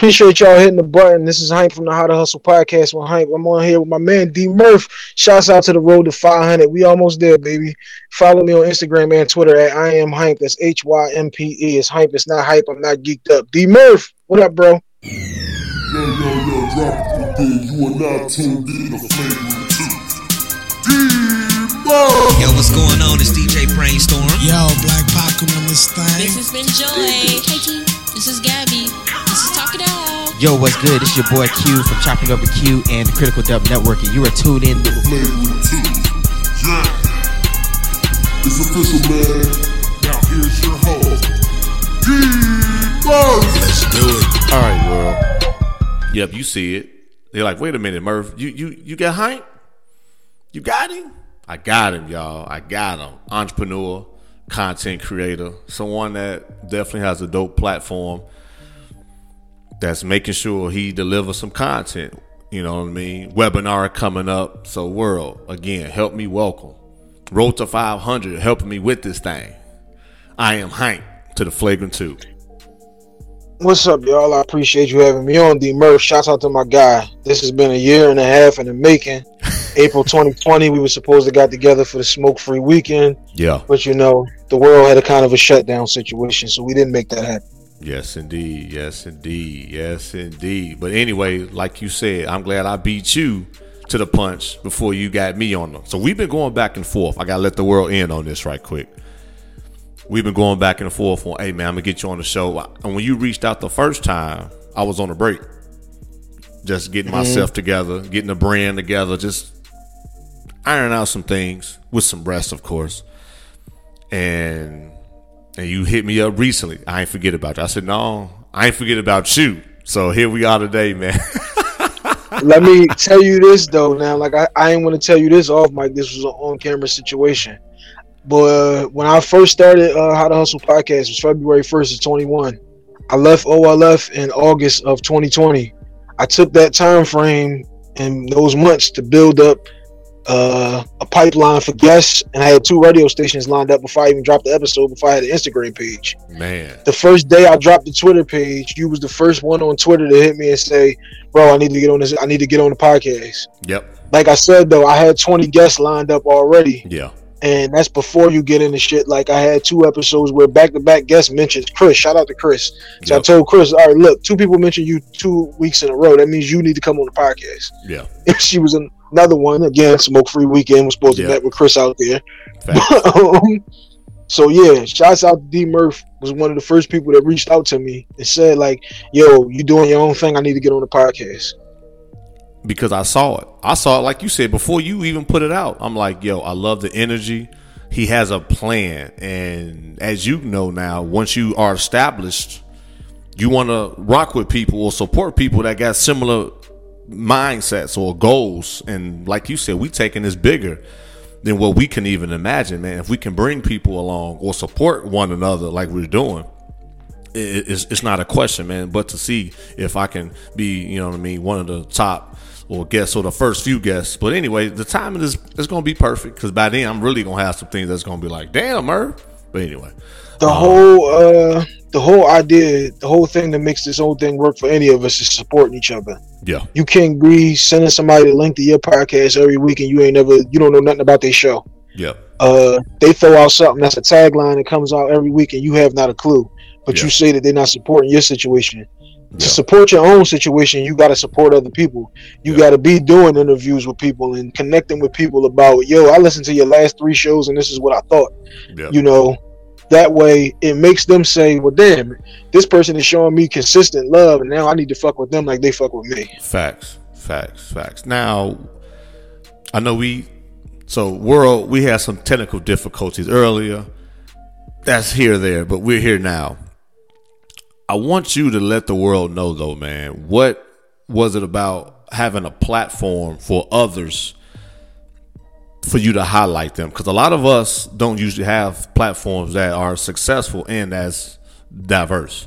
Appreciate y'all hitting the button. This is Hype from the How to Hustle podcast with Hype. I'm on here with my man D Murph. Shouts out to the road to 500. We almost there, baby. Follow me on Instagram and Twitter at I am Hype. That's HYMPE. It's Hype. It's not hype. I'm not geeked up. D Murph, what up, bro? Yo, drop it for D. You are now tuned in to Flagrant 2. Yo, what's going on? It's DJ Brainstorm. Yo, Black Pac on this thing. This has been Joy. Hey, this is Gabby. This is Talk It All. Yo, what's good? It's your boy Q from Chopping Up with Q and the Critical Dub Network, and you are tuned in to yeah. It's official, man. Now here's your host, D-Buzz. Let's do it. All right, world. Yep, you see it. They're like, wait a minute, Murph. You got hype? You got him? I got him, y'all. I got him. Entrepreneur, content creator, someone that definitely has a dope platform that's making sure he delivers some content. You know what I mean? Webinar coming up. So world, again, help me welcome. Road to 500, helping me with this thing. I am hyped to the Flagrant 2. What's up, y'all? I appreciate you having me on, D Murph. Shouts out to my guy. This has been a year and a half in the making. April 2020, we were supposed to got together for the smoke-free weekend. Yeah. But, you know, the world had a kind of a shutdown situation, so we didn't make that happen. Yes, indeed. Yes, indeed. Yes, indeed. But anyway, like you said, I'm glad I beat you to the punch before you got me on them. So we've been going back and forth. I got to let the world in on this right quick. We've been going back and forth on, hey, man, I'm going to get you on the show. And when you reached out the first time, I was on a break. Just getting myself together, getting the brand together, just ironing out some things with some rest, of course. And you hit me up recently. I ain't forget about you. I said, no, I ain't forget about you. So here we are today, man. Let me tell you this, though, now. Like, I ain't want to tell you this off, Mike. This was an on-camera situation. But when I first started How to Hustle podcast, it was February 1st of 21. I left OLF in August of 2020. I took that time frame and those months to build up a pipeline for guests, and I had 2 radio stations lined up before I even dropped the episode, before I had an Instagram page. Man. The first day I dropped the Twitter page, you was the first one on Twitter to hit me and say, bro, I need to get on this. I need to get on the podcast. Yep. Like I said, though, I had 20 guests lined up already. Yeah. And that's before you get into shit. Like, I had 2 episodes where back-to-back guest mentions Chris. Shout out to Chris. So yep. I told Chris, all right, look, 2 people mentioned you 2 weeks in a row. That means you need to come on the podcast. Yeah. And she was in another one. Again, smoke-free weekend. We're supposed to get with Chris out there. But, so, yeah, shouts out to D. Murph. Was one of the first people that reached out to me and said, like, yo, you doing your own thing. I need to get on the podcast. Because I saw it. I saw it, like you said, before you even put it out. I'm like, yo, I love the energy. He has a plan. And as you know now, once you are established, you want to rock with people or support people that got similar mindsets or goals. And like you said, we taking this bigger than what we can even imagine, man. If we can bring people along or support one another like we're doing, it's not a question, man. But to see if I can be, you know what I mean, one of the top or guests or the first few guests. But anyway, the timing is going to be perfect, because by then I'm really going to have some things that's going to be like, damn, Murph. But anyway, the whole thing that makes this whole thing work for any of us is supporting each other. Yeah. You can't be sending somebody a link to your podcast every week and you don't know nothing about their show. Yeah. They throw out something that's a tagline that comes out every week and you have not a clue, but you say that they're not supporting your situation. To support your own situation, you got to support other people. You got to be doing interviews with people and connecting with people about, yo, I listened to your last 3 shows and this is what I thought. You know, that way it makes them say, well, damn, this person is showing me consistent love, and now I need to fuck with them like they fuck with me. Facts. Now, I know we had some technical difficulties earlier. That's here or there, but we're here now. I want you to let the world know, though, man, what was it about having a platform for others for you to highlight them? Because a lot of us don't usually have platforms that are successful and as diverse.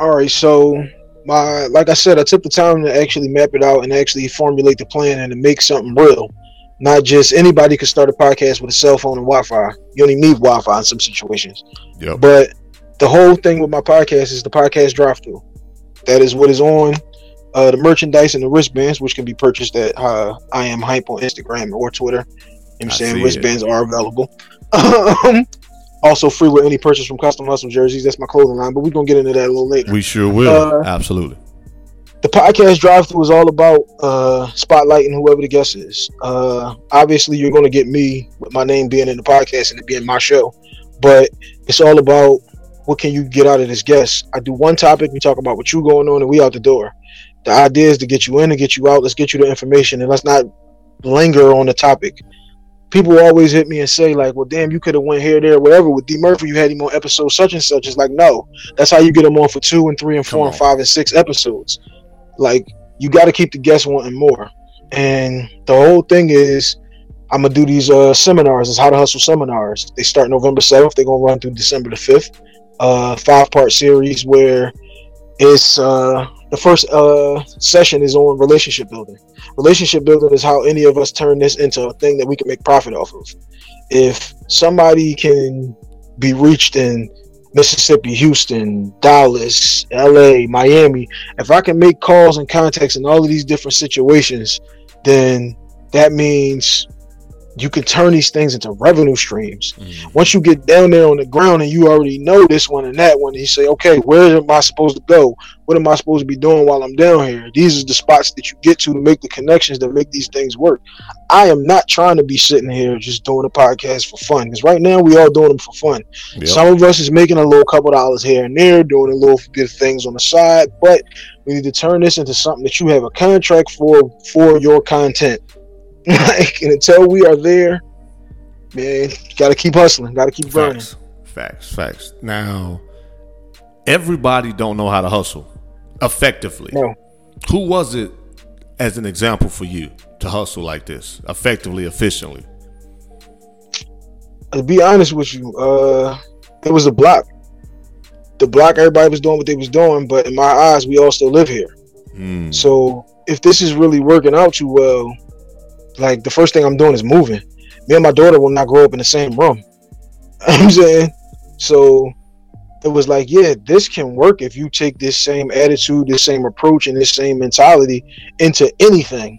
All right. So, like I said, I took the time to actually map it out and actually formulate the plan and to make something real. Not just anybody could start a podcast with a cell phone and Wi-Fi. You only need Wi-Fi in some situations. But the whole thing with my podcast is the podcast drive-through. That is what is on the merchandise and the wristbands, which can be purchased at I Am Hype on Instagram or Twitter. You know what I'm saying? Wristbands are available. Also free with any purchase from Custom Hustle jerseys. That's my clothing line, but we're going to get into that a little later. We sure will. Absolutely. The podcast drive-thru is all about spotlighting whoever the guest is. Obviously, you're going to get me with my name being in the podcast and it being my show, but it's all about what can you get out of this guest. I do one topic, we talk about what you going on, and we out the door. The idea is to get you in and get you out. Let's get you the information, and let's not linger on the topic. People always hit me and say, like, well, damn, you could have went here, there, whatever. With D. Murphy, you had him on episode such and such. It's like, no, that's how you get him on for 2 and 3 and 4 and 5 and 6 episodes. Like, you got to keep the guests wanting more. And the whole thing is, I'm going to do these seminars. It's How to Hustle seminars. They start November 7th. They're going to run through December the 5th. 5-part series where it's the first session is on relationship building. Relationship building is how any of us turn this into a thing that we can make profit off of. If somebody can be reached in Mississippi, Houston, Dallas, LA, Miami, if I can make calls and contacts in all of these different situations, then that means you can turn these things into revenue streams. Mm-hmm. Once you get down there on the ground and you already know this one and that one, and you say, okay, where am I supposed to go? What am I supposed to be doing while I'm down here? These are the spots that you get to make the connections that make these things work. I am not trying to be sitting here just doing a podcast for fun, because right now we all doing them for fun. Yep. Some of us is making a little couple dollars here and there, doing a little bit of things on the side, but we need to turn this into something that you have a contract for your content. Like, and until we are there, man, gotta keep hustling, gotta keep grinding. Facts. Now, everybody don't know how to hustle effectively. No. Who was it as an example for you to hustle like this effectively, efficiently? To be honest with you, it was a block. The block, everybody was doing what they was doing, but in my eyes, we all still live here. So if this is really working out too well, like, the first thing I'm doing is moving. Me and my daughter will not grow up in the same room. I'm saying, so it was like, yeah, this can work if you take this same attitude, this same approach, and this same mentality into anything.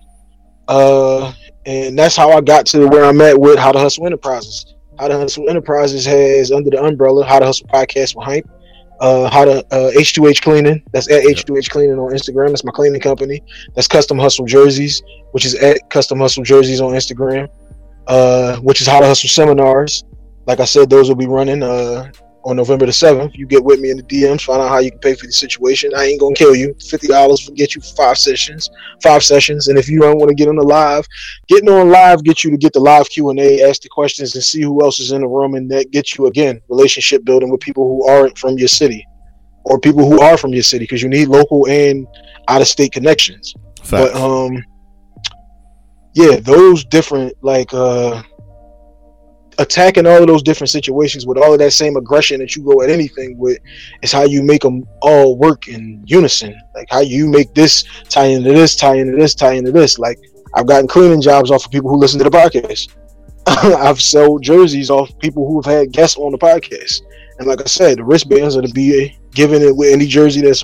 And that's how I got to where I'm at with How to Hustle Enterprises. How to Hustle Enterprises has under the umbrella How to Hustle Podcast with Hype. How to H2H Cleaning. That's at H2H Cleaning on Instagram. That's my cleaning company. That's Custom Hustle Jerseys, which is at Custom Hustle Jerseys on Instagram, which is How to Hustle Seminars. Like I said, those will be running on November the 7th. You get with me in the DMs, find out how you can pay for the situation. I ain't gonna kill you. $50 will get you 5 sessions. And if you don't want to get on the live, getting on live gets you to get the live Q&A, ask the questions, and see who else is in the room, and that gets you, again, relationship building with people who aren't from your city or people who are from your city, because you need local and out-of-state connections. Facts. But yeah, those different, like, attacking all of those different situations with all of that same aggression that you go at anything with is how you make them all work in unison. Like, how you make this tie into this, tie into this, tie into this. Like, I've gotten cleaning jobs off of people who listen to the podcast. I've sold jerseys off people who have had guests on the podcast. And like I said, the wristbands are to be given it with any jersey that's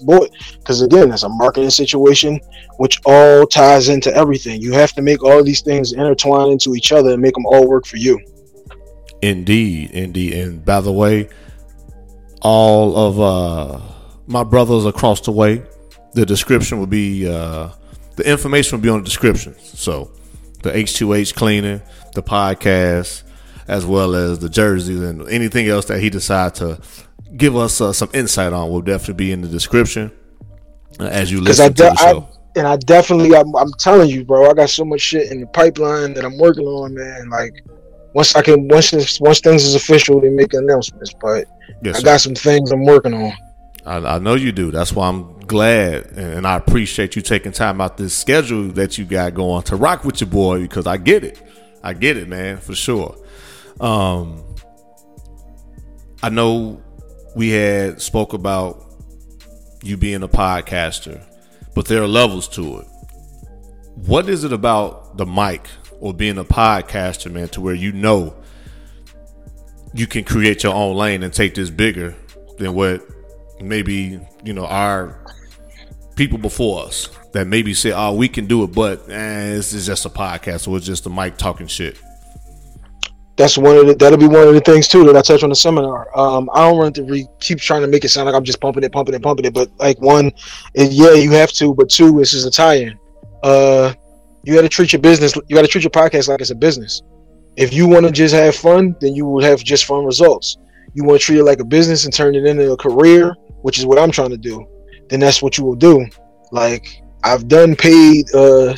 bought, because again, that's a marketing situation, which all ties into everything. You have to make all these things intertwine into each other and make them all work for you. Indeed. And by the way, all of my brothers across the way, the description will be the information will be on the description. So the H2H Cleaning, the podcast, as well as the jerseys and anything else that he decides to give us some insight on will definitely be in the description as you listen to the show. I'm telling you, bro, I got so much shit in the pipeline that I'm working on, man. Like, once things is official, they make announcements. But yes, I got some things I'm working on. I know you do. That's why I'm glad and I appreciate you taking time out this schedule that you got going to rock with your boy, because I get it, man, for sure. I know we had spoke about you being a podcaster, but there are levels to it. What is it about the mic or being a podcaster, man, to where you know you can create your own lane and take this bigger than what maybe, you know, our people before us that maybe say, oh, we can do it, but this is just a podcast or it's just a mic talking shit? That's one of the, that'll be one of the things too that I touch on the seminar. I don't want to keep trying to make it sound like I'm just pumping it, but like, one is, yeah, you have to, but two, this is a tie-in. You got to treat your business, you got to treat your podcast like it's a business. If you want to just have fun, then you will have just fun results. You want to treat it like a business and turn it into a career, which is what I'm trying to do, then that's what you will do. Like, I've done paid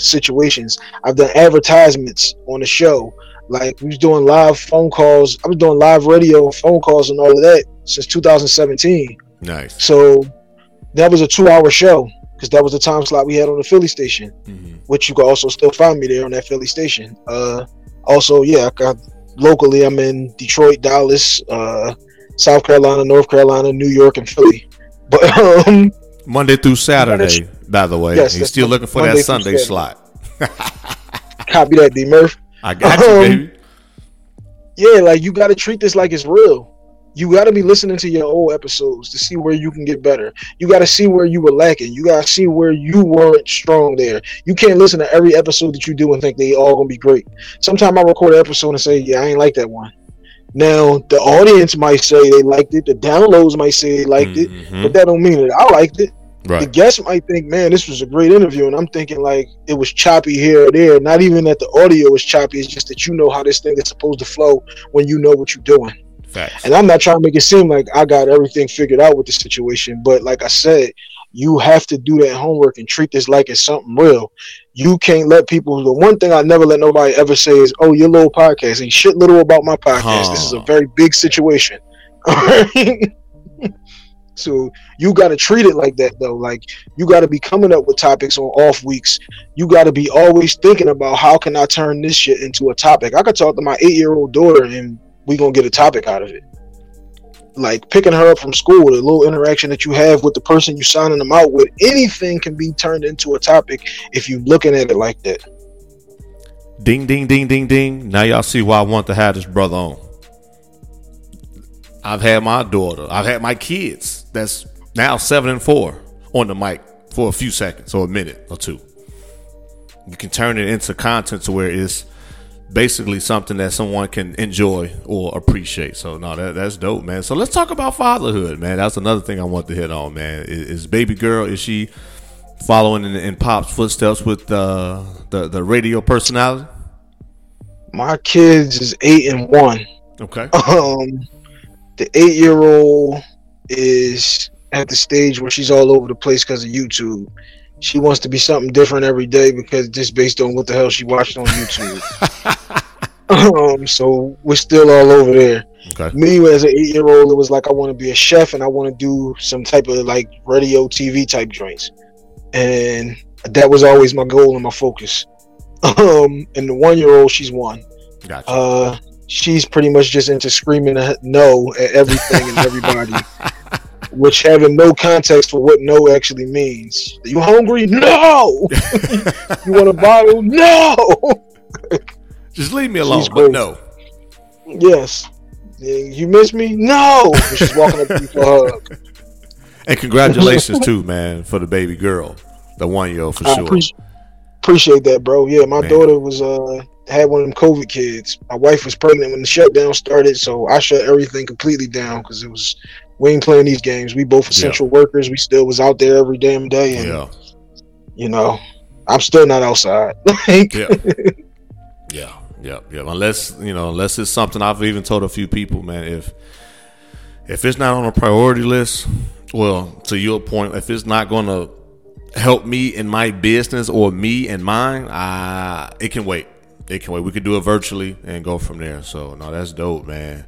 situations, I've done advertisements on the show. Like, we was doing live phone calls. I was doing live radio phone calls and all of that since 2017. Nice. So that was a 2-hour show because that was the time slot we had on the Philly station, mm-hmm. which you can also still find me there on that Philly station. Also, yeah, locally I'm in Detroit, Dallas, South Carolina, North Carolina, New York, and Philly. But Monday through Saturday, by the way. Yes, he's still looking for Monday that Sunday slot. Copy that, D. Murph. I got you, baby. Yeah, like, you got to treat this like it's real. You got to be listening to your old episodes to see where you can get better. You got to see where you were lacking. You got to see where you weren't strong there. You can't listen to every episode that you do and think they all going to be great. Sometimes I record an episode and say, yeah, I ain't like that one. Now, the audience might say they liked it. The downloads might say they liked it, but that don't mean that I liked it. Right. The guests might think, man, this was a great interview, and I'm thinking, like, it was choppy here or there. Not even that the audio was choppy, it's just that you know how this thing is supposed to flow when you know what you're doing. Facts. And I'm not trying to make it seem like I got everything figured out with the situation, but like I said, you have to do that homework and treat this like it's something real. You can't let people, the one thing I never let nobody ever say is, oh, your little podcast ain't shit little about my podcast. This is a very big situation. So you got to treat it like that, though. Like, you got to be coming up with topics on off weeks. You got to be always thinking about, how can I turn this shit into a topic? I could talk to my 8-year-old daughter and we gonna get a topic out of it. Like, picking her up from school, the little interaction that you have with the person you signing them out with, anything can be turned into a topic if you're looking at it like that. Ding, ding, ding, ding, ding. Now y'all see why I want to have this brother on. I've had my daughter, I've had my kids that's now 7 and 4 on the mic for a few seconds or a minute or two. You can turn it into content to where it's basically something that someone can enjoy or appreciate. So no, that's dope, man. So let's talk about fatherhood, man. That's another thing I want to hit on, man. Is baby girl, is she following in Pop's footsteps with the radio personality? My kids is 8 and 1. Okay. The 8-year-old is at the stage where she's all over the place because of YouTube. She wants to be something different every day because just based on what the hell she watched on YouTube. So we're still all over there. Okay. Me as an 8-year-old, it was like, I want to be a chef and I want to do some type of like radio, TV type joints. And that was always my goal and my focus. And the 1-year-old, she's 1. Gotcha. She's pretty much just into screaming no at everything and everybody, which having no context for what no actually means. Are you hungry? No. You want a bottle? No. Just leave me alone, but no. Yes. You miss me? No. She's walking up to you for a hug. And congratulations, too, man, for the baby girl, the 1-year-old, for sure. Appreciate that, bro. Yeah, my daughter was had one of them COVID kids. My wife was pregnant when the shutdown started, so I shut everything completely down because it was, we ain't playing these games. We both essential workers. We still was out there every damn day, and you know, I'm still not outside. Unless unless it's something I've even told a few people, man. If it's not on a priority list, well, to your point, if it's not going to help me in my business or me and mine, it can wait. We could do it virtually and go from there. So no, that's dope, man.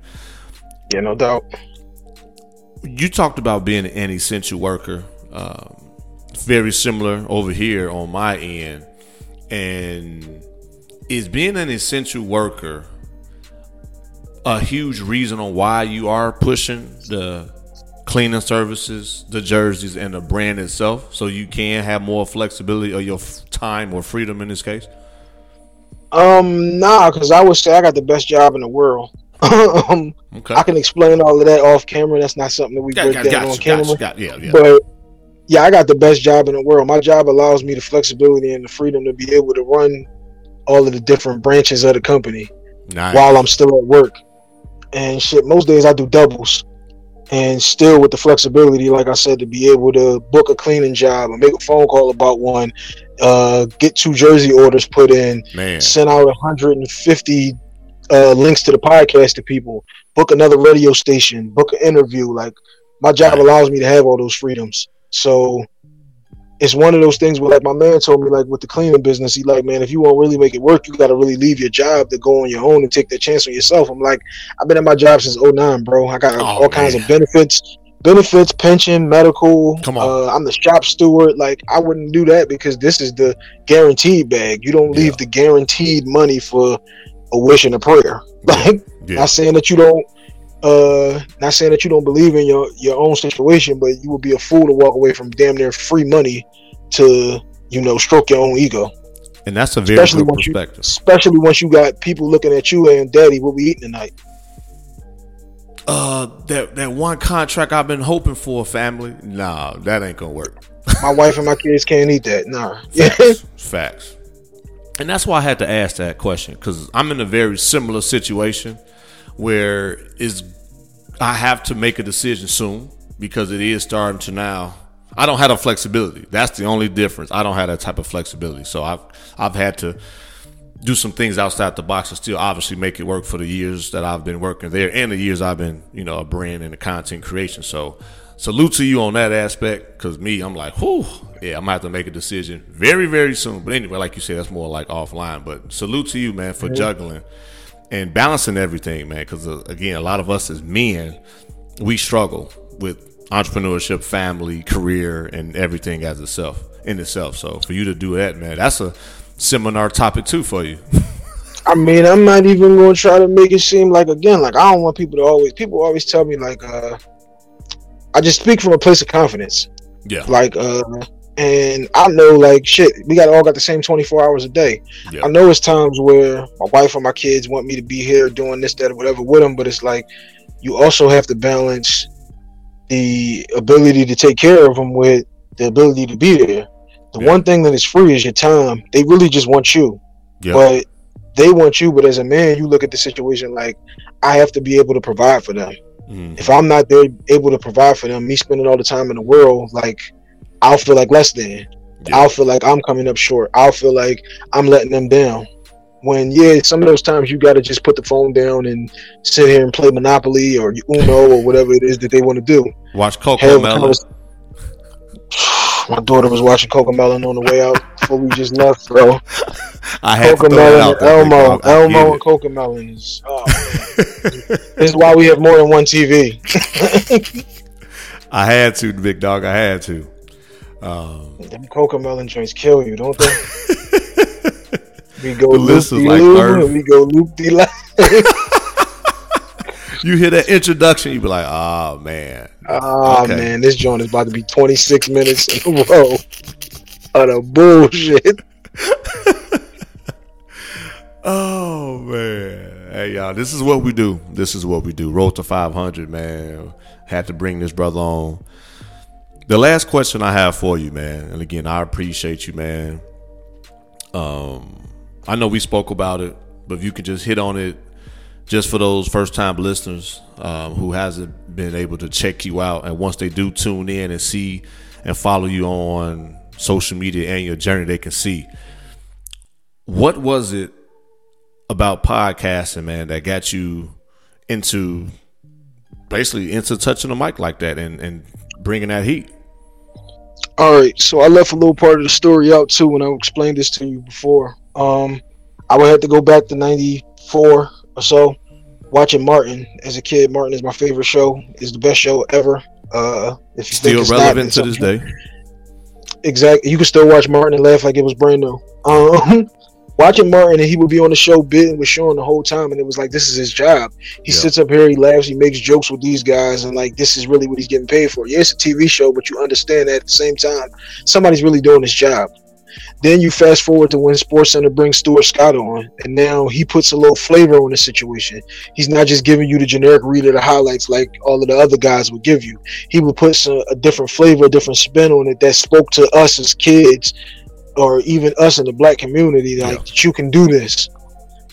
Yeah, no doubt. You talked about being an essential worker. Very similar over here on my end. And is being an essential worker a huge reason on why you are pushing the cleaning services, the jerseys, and the brand itself, so you can have more flexibility of your time or freedom in this case? Nah, because I would say I got the best job in the world. I can explain all of that off camera. That's not something that we break down on camera. But yeah, I got the best job in the world. My job allows me the flexibility and the freedom to be able to run all of the different branches of the company while I'm still at work. And shit, most days I do doubles, and still with the flexibility, like I said, to be able to book a cleaning job or make a phone call about one, get 2 jersey orders put in, send out 150 links to the podcast to people, book another radio station, book an interview. Like, my job allows me to have all those freedoms. So it's one of those things where, like, my man told me, like, with the cleaning business, he like, man, if you want to really make it work, you got to really leave your job to go on your own and take that chance on yourself. I'm like, I've been at my job since 2009, bro. I got kinds of benefits, pension, medical. Come on. I'm the shop steward. Like, I wouldn't do that because this is the guaranteed bag. You don't leave the guaranteed money for a wish and a prayer. Like, not saying that you don't. Not saying that you don't believe in your own situation, but you would be a fool to walk away from damn near free money to, you know, stroke your own ego. And that's a very good perspective. Especially once you got people looking at you and, daddy, what we eating tonight? That one contract I've been hoping for, family. Nah, that ain't gonna work. My wife and my kids can't eat that. Nah. Facts. And that's why I had to ask that question, because I'm in a very similar situation where I have to make a decision soon because it is starting to now. I don't have the flexibility. That's the only difference. I don't have that type of flexibility. So I've had to do some things outside the box and still obviously make it work for the years that I've been working there and the years I've been, you know, a brand and the content creation. So salute to you on that aspect, because me, I'm like, whew, yeah, I'm gonna have to make a decision very, very soon. But anyway, like you said, that's more like offline. But salute to you, man, for juggling and balancing everything, man, because again, a lot of us as men, we struggle with entrepreneurship, family, career, and everything as itself in itself. So for you to do that, man, that's a seminar topic too for you. I mean, I'm not even going to try to make it seem like, again, like, I don't want people to always, people always tell me like, I just speak from a place of confidence. Yeah. Like, and I know, like, shit, we all got the same 24 hours a day. Yep. I know it's times where my wife or my kids want me to be here doing this, that, or whatever with them, but it's like you also have to balance the ability to take care of them with the ability to be there. The one thing that is free is your time. They really just want you. Yep. But they want you, but as a man, you look at the situation like, I have to be able to provide for them. Mm. If I'm not there able to provide for them, me spending all the time in the world, like, I'll feel like less than. Yeah. I'll feel like I'm coming up short. I'll feel like I'm letting them down. When, some of those times you got to just put the phone down and sit here and play Monopoly or Uno or whatever it is that they want to do. Watch CoComelon. My daughter was watching CoComelon on the way out before we just left, bro. I had CoComelon, Elmo, and CoComelon. This is why we have more than one TV. I had to, big dog. I had to. Them CoComelon joints kill you, don't they? We go loop-de-loop. You hear that introduction, you be like, oh, man. Oh, okay. Man, this joint is about to be 26 minutes in a row of the bullshit. Oh, man. Hey, y'all, this is what we do. This is what we do. Road to 500, man. Had to bring this brother on. The last question I have for you, man, and again, I appreciate you, man. I know we spoke about it, but if you could just hit on it just for those first-time listeners who hasn't been able to check you out. And once they do tune in and see and follow you on social media and your journey, they can see. What was it about podcasting, man, that got you into touching the mic like that and bringing that heat? All right, so I left a little part of the story out too when I explained this to you before. I would have to go back to 94 or so, watching Martin as a kid. Martin is my favorite show. It's the best show ever. If you still think it's relevant to this day. Exactly. You can still watch Martin and laugh like it was brand new. Watching Martin, and he would be on the show bidding with Sean the whole time, and it was like, this is his job. He sits up here, he laughs, he makes jokes with these guys, and like, this is really what he's getting paid for. Yeah, it's a TV show, but you understand that at the same time, somebody's really doing his job. Then you fast forward to when SportsCenter brings Stuart Scott on, and now he puts a little flavor on the situation. He's not just giving you the generic read of the highlights like all of the other guys would give you. He would put a different flavor, a different spin on it that spoke to us as kids, or even us in the black community, like, that you can do this.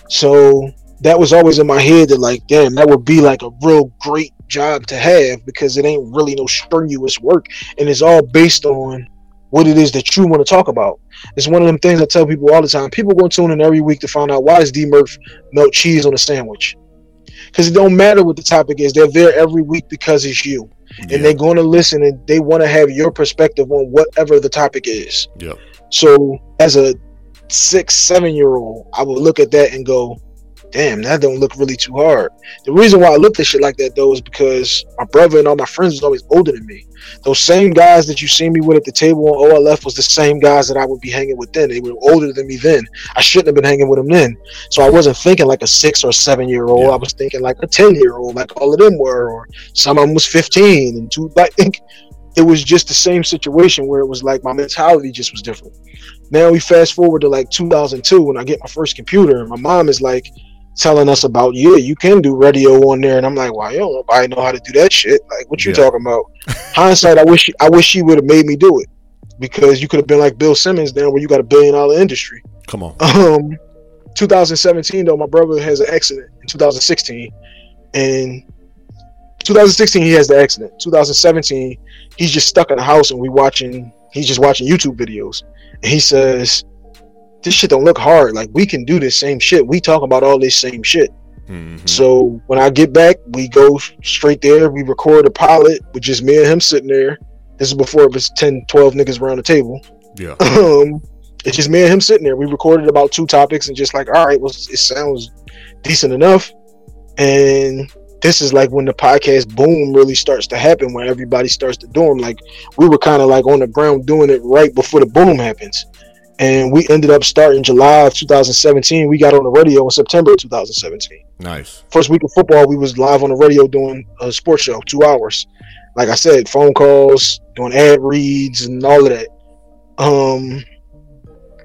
So that was always in my head that, like, damn, that would be like a real great job to have, because it ain't really no strenuous work, and it's all based on what it is that you want to talk about. It's one of them things I tell people all the time. People go tune in every week to find out, why does D Murph melt cheese on a sandwich? Because it don't matter what the topic is. They're there every week because it's you. Yeah. And they're going to listen, and they want to have your perspective on whatever the topic is. Yeah. So as a 6-7 year old, I would look at that and go, damn, that don't look really too hard. The reason why I looked at shit like that, though, is because my brother and all my friends was always older than me. Those same guys that you see me with at the table on OLF was the same guys that I would be hanging with then. They were older than me then. I shouldn't have been hanging with them then. So I wasn't thinking like a 6 or 7 year old. Yeah. I was thinking like a 10 year old, like all of them were, or some of them was 15 and two. I think it was just the same situation where it was like my mentality just was different. Now we fast forward to like 2002 when I get my first computer, and my mom is like telling us about, yeah, you can do radio on there, and I'm like, why? Well, nobody know how to do that shit. Like, what you talking about? Hindsight, I wish she would have made me do it, because you could have been like Bill Simmons now, where you got $1 billion industry. Come on. 2017 though, my brother has an accident in 2016, and 2016 he has the accident. 2017 he's just stuck in the house, and he's just watching YouTube videos, and he says, this shit don't look hard. Like, we can do this same shit. We talk about all this same shit. Mm-hmm. So when I get back, we go straight there. We record a pilot with just me and him sitting there. This is before it was 10, 12 niggas around the table. Yeah. It's just me and him sitting there. We recorded about 2 topics and just like, all right, well, it sounds decent enough. And this is like when the podcast boom really starts to happen, when everybody starts to do them. Like, we were kind of like on the ground doing it right before the boom happens. And we ended up starting July of 2017. We got on the radio in September of 2017. Nice. First week of football, we was live on the radio doing a sports show, 2 hours. Like I said, phone calls, doing ad reads, and all of that.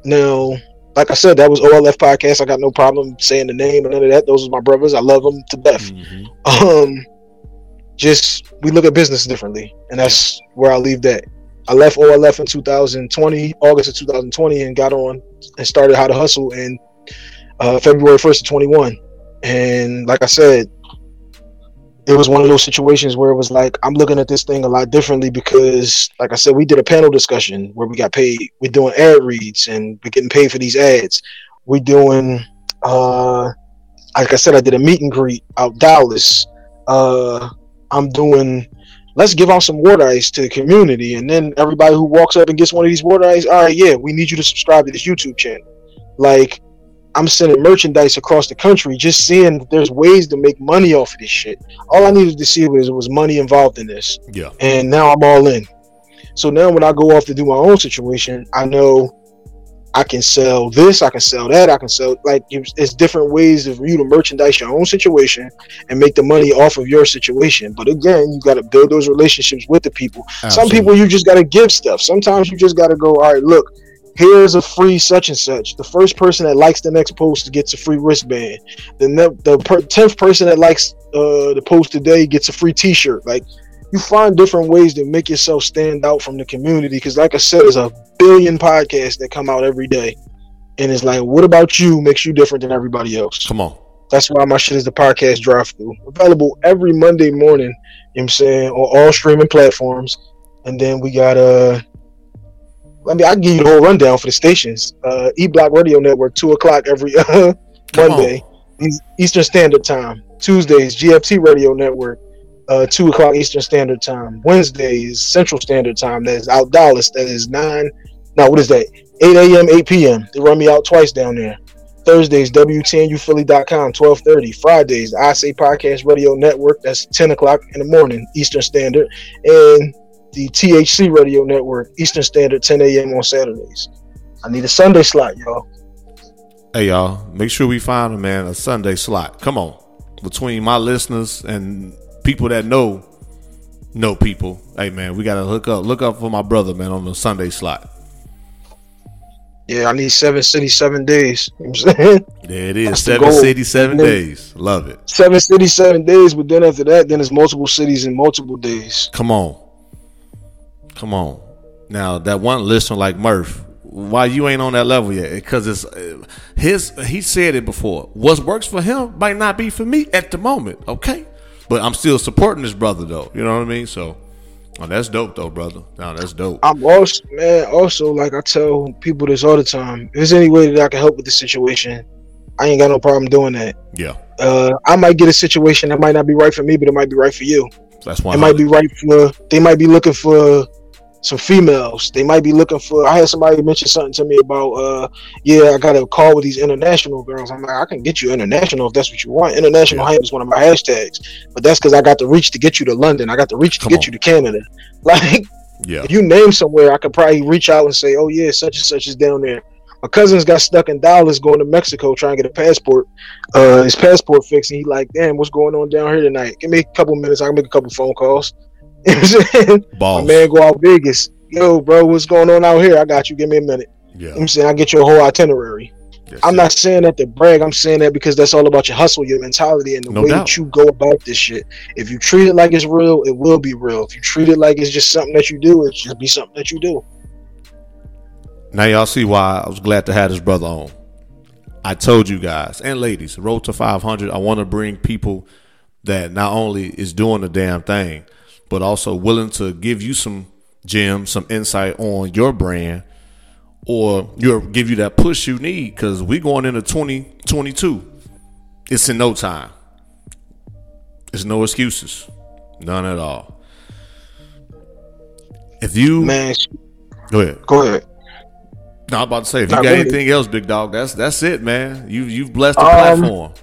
Now, like I said, that was OLF podcast. I got no problem saying the name and none of that. Those are my brothers. I love them to death. Mm-hmm. Just, we look at business differently. And that's where I leave that. I left OLF in 2020, August of 2020, and got on and started How to Hustle in February 1st of 21. And like I said, it was one of those situations where it was like, I'm looking at this thing a lot differently, because, like I said, we did a panel discussion where we got paid. We're doing ad reads, and we're getting paid for these ads. We're doing, like I said, I did a meet and greet out Dallas. I'm doing, let's give out some water ice to the community. And then everybody who walks up and gets one of these water ice, all right, yeah, we need you to subscribe to this YouTube channel. Like, I'm sending merchandise across the country, just seeing that there's ways to make money off of this shit. All I needed to see was money involved in this. Yeah. And now I'm all in. So now when I go off to do my own situation, I know I can sell this, I can sell that, I can sell, like, it's different ways of you to merchandise your own situation and make the money off of your situation. But again, you got to build those relationships with the people. Absolutely. Some people you just got to give stuff. Sometimes you just got to go, all right, look, here's a free such and such. The first person that likes the next post gets a free wristband. Then the 10th person that likes the post today gets a free t-shirt. Like, you find different ways to make yourself stand out from the community, because like I said, there's a billion podcasts that come out every day, and it's like, what about you makes you different than everybody else? Come on. That's why my shit is the podcast drive through available every Monday morning, you know what I'm saying, on all streaming platforms. And then we got I give you the whole rundown for the stations. E-Block Radio Network, 2 o'clock every Monday Eastern Standard Time. Tuesdays, GFT Radio Network, 2 o'clock Eastern Standard Time. Wednesdays, Central Standard Time. That is out Dallas. That is 8 a.m., 8 p.m. They run me out twice down there. Thursdays, WTNUphilly.com, 12:30. Fridays, the I Say Podcast Radio Network. That's 10 o'clock in the morning, Eastern Standard. And the THC Radio Network, Eastern Standard, 10 a.m. on Saturdays. I need a Sunday slot, y'all. Hey, y'all. Make sure we find a man a Sunday slot. Come on. Between my listeners and people that know people, hey man, we gotta hook up. Look up for my brother, man, on the Sunday slot. Yeah, I need 7 cities, 7 days. You know what I'm saying? There it is. That's 7 cities, 7 days. Love it. 7 cities, 7 days. But then after that, then it's multiple cities in multiple days. Come on. Now, that one listener like Murph, why you ain't on that level yet? Because it's his. He said it before. What works for him might not be for me at the moment. Okay. But I'm still supporting this brother, though. You know what I mean? So. Oh, that's dope though, brother. No, that's dope. I'm also, man, like I tell people this all the time. If there's any way that I can help with the situation, I ain't got no problem doing that. Yeah. I might get a situation that might not be right for me, but it might be right for you. That's why it might be right for. They might be looking for some females. They might be looking for. I had somebody mention something to me about, I got a call with these international girls. I'm like, I can get you international if that's what you want. International hype is one of my hashtags, but that's because I got the reach to get you to London. I got the reach to get you to Canada. Like, if you name somewhere, I could probably reach out and say, oh yeah, such and such is down there. My cousin's got stuck in Dallas going to Mexico trying to get a passport, his passport fixed, and he like, damn, what's going on down here tonight? Give me a couple minutes. I can make a couple phone calls. You know what I'm saying? Balls. My man go out Vegas. Yo, bro, what's going on out here? I got you. Give me a minute. Yeah. You know what I'm saying? I get your whole itinerary. Yes, I'm not saying that to brag. I'm saying that because that's all about your hustle, your mentality, and the way that you go about this shit. If you treat it like it's real, it will be real. If you treat it like it's just something that you do, it'll just be something that you do. Now y'all see why I was glad to have this brother on. I told you guys and ladies, Road to 500, I want to bring people that not only is doing the damn thing, but also willing to give you some gems, some insight on your brand, or give you that push you need, because we going into 2022. It's in no time. There's no excuses. None at all. If you... Man. Go ahead. No, I'm about to say, if you got anything else, big dog, that's it, man. You've blessed the platform.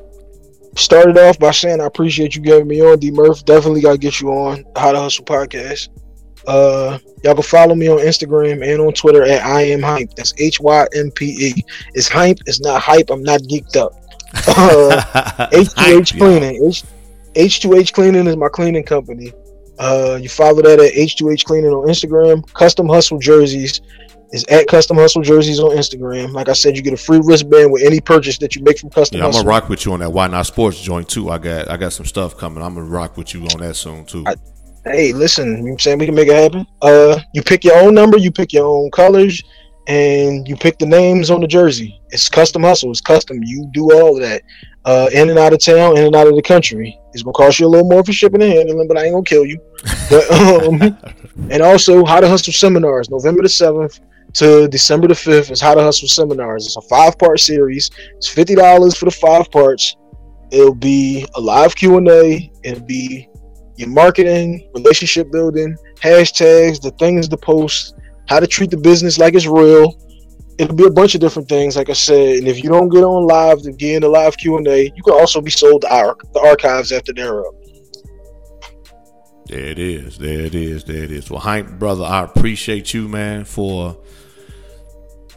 Started off by saying I appreciate you getting me on, D Murph. Definitely gotta get you on How to Hustle Podcast. Y'all can follow me on Instagram and on Twitter at I Am Hype. That's HYMPE. It's hype, it's not hype. I'm not geeked up. H2H Cleaning. H2H Cleaning is my cleaning company. You follow that at H2H Cleaning on Instagram. Custom Hustle Jerseys is at Custom Hustle Jerseys on Instagram. Like I said, you get a free wristband with any purchase that you make from Custom Hustle. I'm going to rock with you on that Why Not Sports joint, too. I got some stuff coming. I'm going to rock with you on that soon, too. Hey, listen, you know what I'm saying? We can make it happen. You pick your own number, you pick your own colors, and you pick the names on the jersey. It's Custom Hustle. It's custom. You do all of that. In and out of town, in and out of the country. It's going to cost you a little more for shipping and handling, but I ain't going to kill you. But, and also, How to Hustle Seminars, November the 7th. To December the 5th is How to Hustle Seminars. It's a 5-part series. It's $50 for the 5 parts. It'll be a live Q&A. It'll be your marketing, relationship building, hashtags, the things to post, how to treat the business like it's real. It'll be a bunch of different things, like I said. And if you don't get on live to get in the live Q&A, you can also be sold the archives after they're up. There it is. Well, Hank, brother, I appreciate you, man, for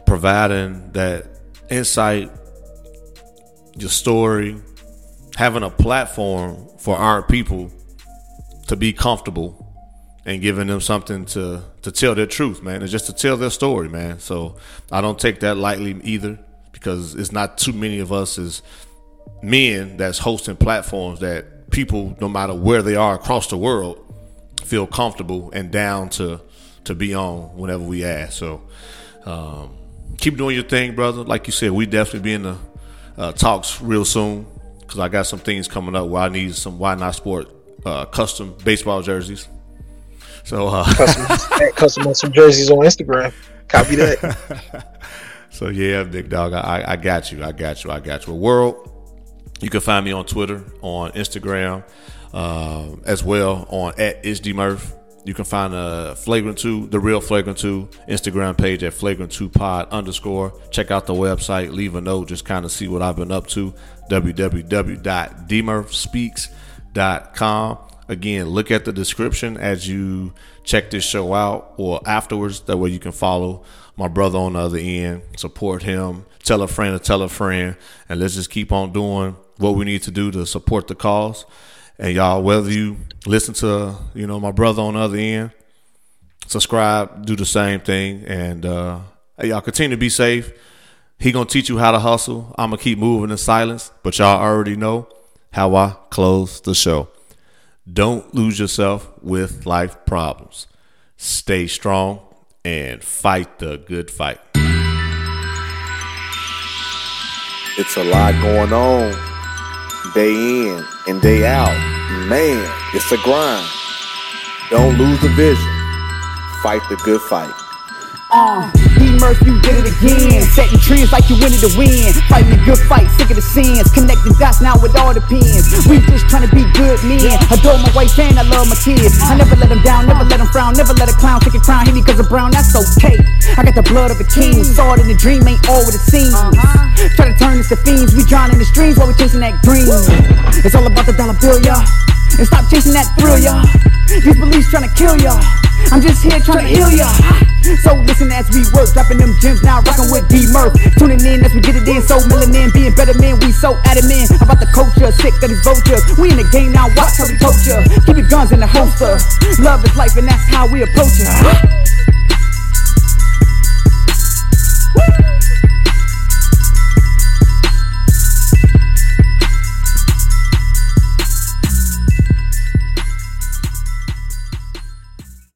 providing that insight, your story, having a platform for our people to be comfortable and giving them something to tell their truth, man. It's just to tell their story, man. So I don't take that lightly either, because it's not too many of us as men that's hosting platforms that people, no matter where they are across the world, feel comfortable and down to be on whenever we ask. So keep doing your thing, brother. Like you said, we definitely be in the talks real soon, because I got some things coming up where I need some Why Not Sport custom baseball jerseys. So custom some jerseys on Instagram. Copy that. So yeah, big dog, I got you. World, you can find me on Twitter, on Instagram, as well on at @isdmurph. You can find Flagrant 2, the real Flagrant 2 Instagram page at Flagrant2Pod_. Check out the website. Leave a note. Just kind of see what I've been up to. www.dmurphspeaks.com. Again, look at the description as you check this show out or afterwards. That way you can follow my brother on the other end. Support him. Tell a friend to tell a friend. And let's just keep on doing what we need to do to support the cause. And y'all, whether you listen to, my brother on the other end, subscribe, do the same thing. And Hey, y'all continue to be safe. He gonna teach you how to hustle. I'm gonna keep moving in silence, but y'all already know how I close the show. Don't lose yourself with life problems. Stay strong and fight the good fight. It's a lot going on, day in and day out. Man, it's a grind. Don't lose the vision. Fight the good fight. Murph, you did it again. Setting trends like you wanted to win. Fighting a good fight, sick of the sins. Connecting dots now with all the pins. We just trying to be good men. Adore my wife and I love my kids. I never let them down, never let them frown. Never let a clown take a crown. Hit me cause I'm brown, that's okay. I got the blood of a king. Saw it in the dream, ain't all what it seems. Try to turn us to fiends. We drown in the streams while we chasing that dream. It's all about the dollar bill, y'all. And stop chasing that thrill, y'all. These beliefs trying to kill y'all. I'm just here trying to heal y'all. So listen as we work, dropping them gems now, rocking with D-Murph. Tuning in as we get it in, so melanin, being better men, we so adamant about the culture, sick of these vultures. We in the game now, watch how we culture. Keep your guns in the holster. Love is life and that's how we approach it.